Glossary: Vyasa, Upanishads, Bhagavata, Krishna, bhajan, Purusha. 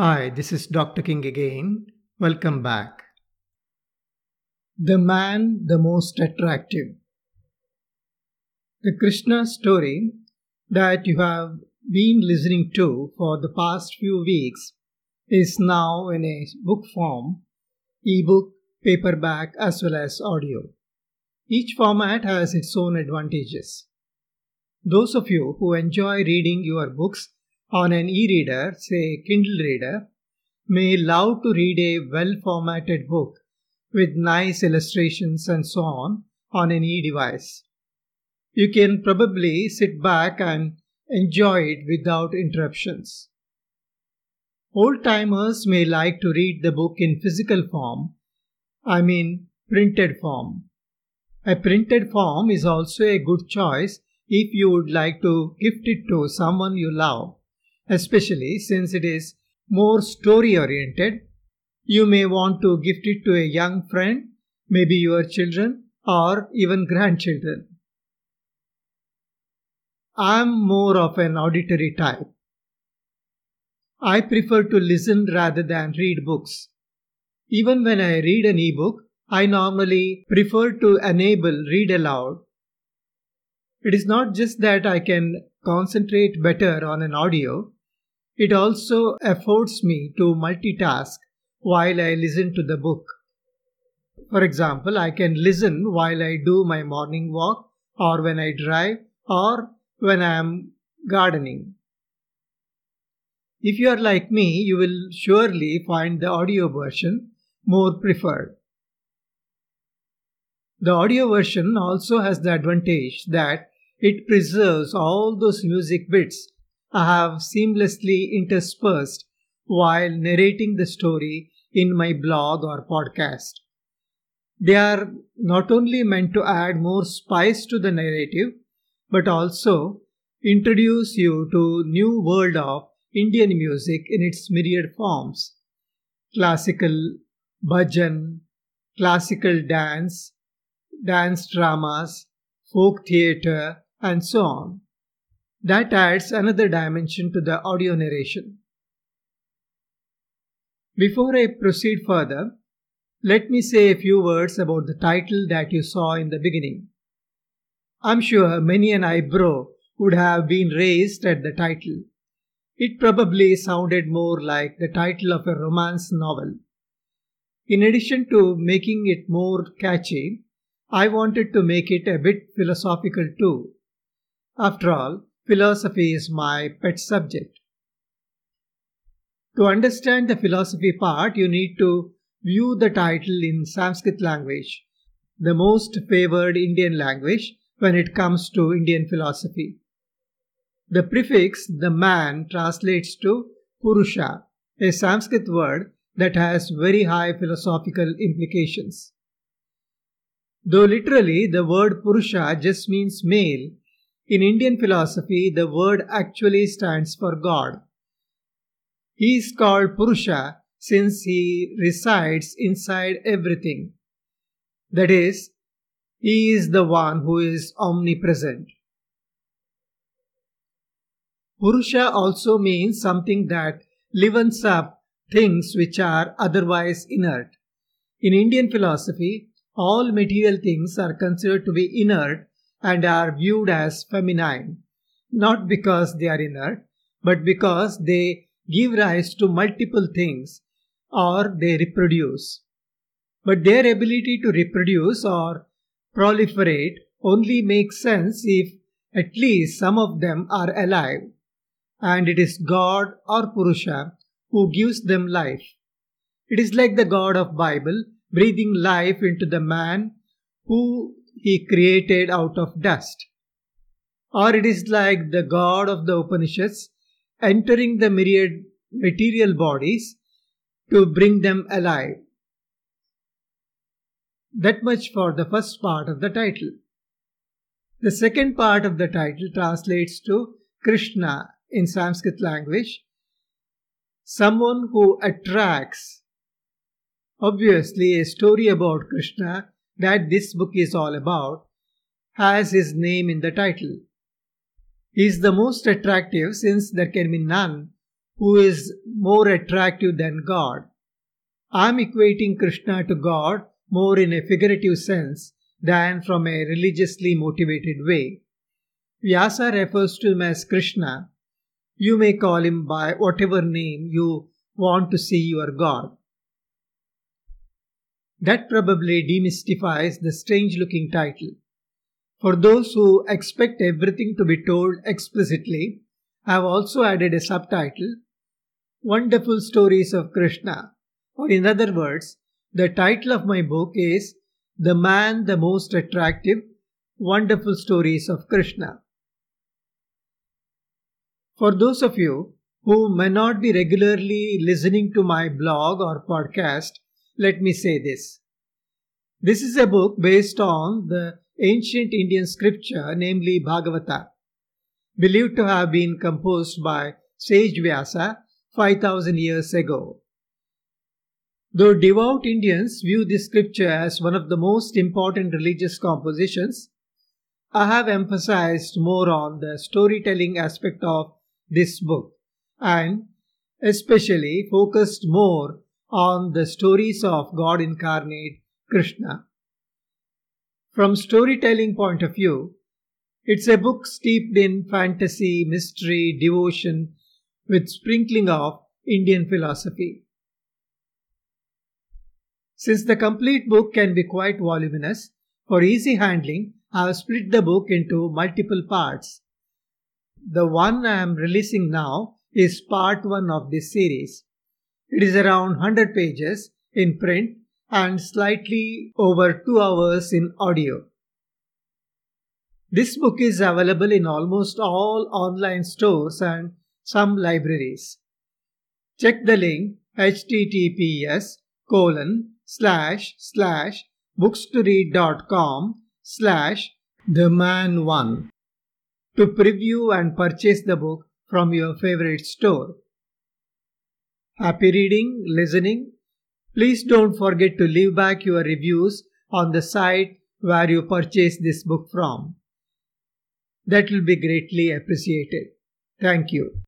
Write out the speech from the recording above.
Hi, this is Dr. King again. Welcome back. The man the most attractive. The Krishna story that you have been listening to for the past few weeks is now in a book form, ebook, paperback as well as audio. Each format has its own advantages. Those of you who enjoy reading your books on an e-reader, say Kindle reader, may love to read a well-formatted book with nice illustrations and so on an e-device. You can probably sit back and enjoy it without interruptions. Old-timers may like to read the book in physical form, I mean printed form. A printed form is also a good choice if you would like to gift it to someone you love, especially since it is more story-oriented. You may want to gift it to a young friend, maybe your children or even grandchildren. I am more of an auditory type. I prefer to listen rather than read books. Even when I read an e-book, I normally prefer to enable read aloud. It is not just that I can concentrate better on an audio, it also affords me to multitask while I listen to the book. For example, I can listen while I do my morning walk or when I drive or when I am gardening. If you are like me, you will surely find the audio version more preferred. The audio version also has the advantage that it preserves all those music bits I have seamlessly interspersed while narrating the story in my blog or podcast. They are not only meant to add more spice to the narrative, but also introduce you to new world of Indian music in its myriad forms. Classical bhajan, classical dance, dance dramas, folk theatre, and so on. That adds another dimension to the audio narration. Before I proceed further, let me say a few words about the title that you saw in the beginning. I'm sure many an eyebrow would have been raised at the title. It probably sounded more like the title of a romance novel. In addition to making it more catchy, I wanted to make it a bit philosophical too. After all, philosophy is my pet subject. To understand the philosophy part, you need to view the title in Sanskrit language, the most favored Indian language when it comes to Indian philosophy. The prefix, the man, translates to Purusha, a Sanskrit word that has very high philosophical implications. Though literally the word Purusha just means male, in Indian philosophy the word actually stands for God. He is called Purusha since he resides inside everything. That is, he is the one who is omnipresent. Purusha also means something that livens up things which are otherwise inert. In Indian philosophy, all material things are considered to be inert and are viewed as feminine, not because they are inert, but because they give rise to multiple things or they reproduce. But their ability to reproduce or proliferate only makes sense if at least some of them are alive, and it is God or Purusha who gives them life. It is like the God of Bible, breathing life into the man who he created out of dust. Or it is like the God of the Upanishads entering the myriad material bodies to bring them alive. That much for the first part of the title. The second part of the title translates to Krishna in Sanskrit language, someone who attracts. Obviously, a story about Krishna that this book is all about has his name in the title. He is the most attractive since there can be none who is more attractive than God. I'm equating Krishna to God more in a figurative sense than from a religiously motivated way. Vyasa refers to him as Krishna. You may call him by whatever name you want to see your God. That probably demystifies the strange-looking title. For those who expect everything to be told explicitly, I have also added a subtitle, Wonderful Stories of Krishna, or in other words, the title of my book is The Man the Most Attractive, Wonderful Stories of Krishna. For those of you who may not be regularly listening to my blog or podcast, let me say this. This is a book based on the ancient Indian scripture, namely Bhagavata, believed to have been composed by sage Vyasa 5,000 years ago. Though devout Indians view this scripture as one of the most important religious compositions, I have emphasized more on the storytelling aspect of this book and especially focused more on the stories of God incarnate Krishna. From storytelling point of view, it's a book steeped in fantasy, mystery, devotion with sprinkling of Indian philosophy. Since the complete book can be quite voluminous, for easy handling, I have split the book into multiple parts. The one I am releasing now is part 1 of this series. It is around 100 pages in print and slightly over 2 hours in audio. This book is available in almost all online stores and some libraries. Check the link https://bookstoread.com/theman1 to preview and purchase the book from your favorite store. Happy reading, listening. Please don't forget to leave back your reviews on the site where you purchased this book from. That will be greatly appreciated. Thank you.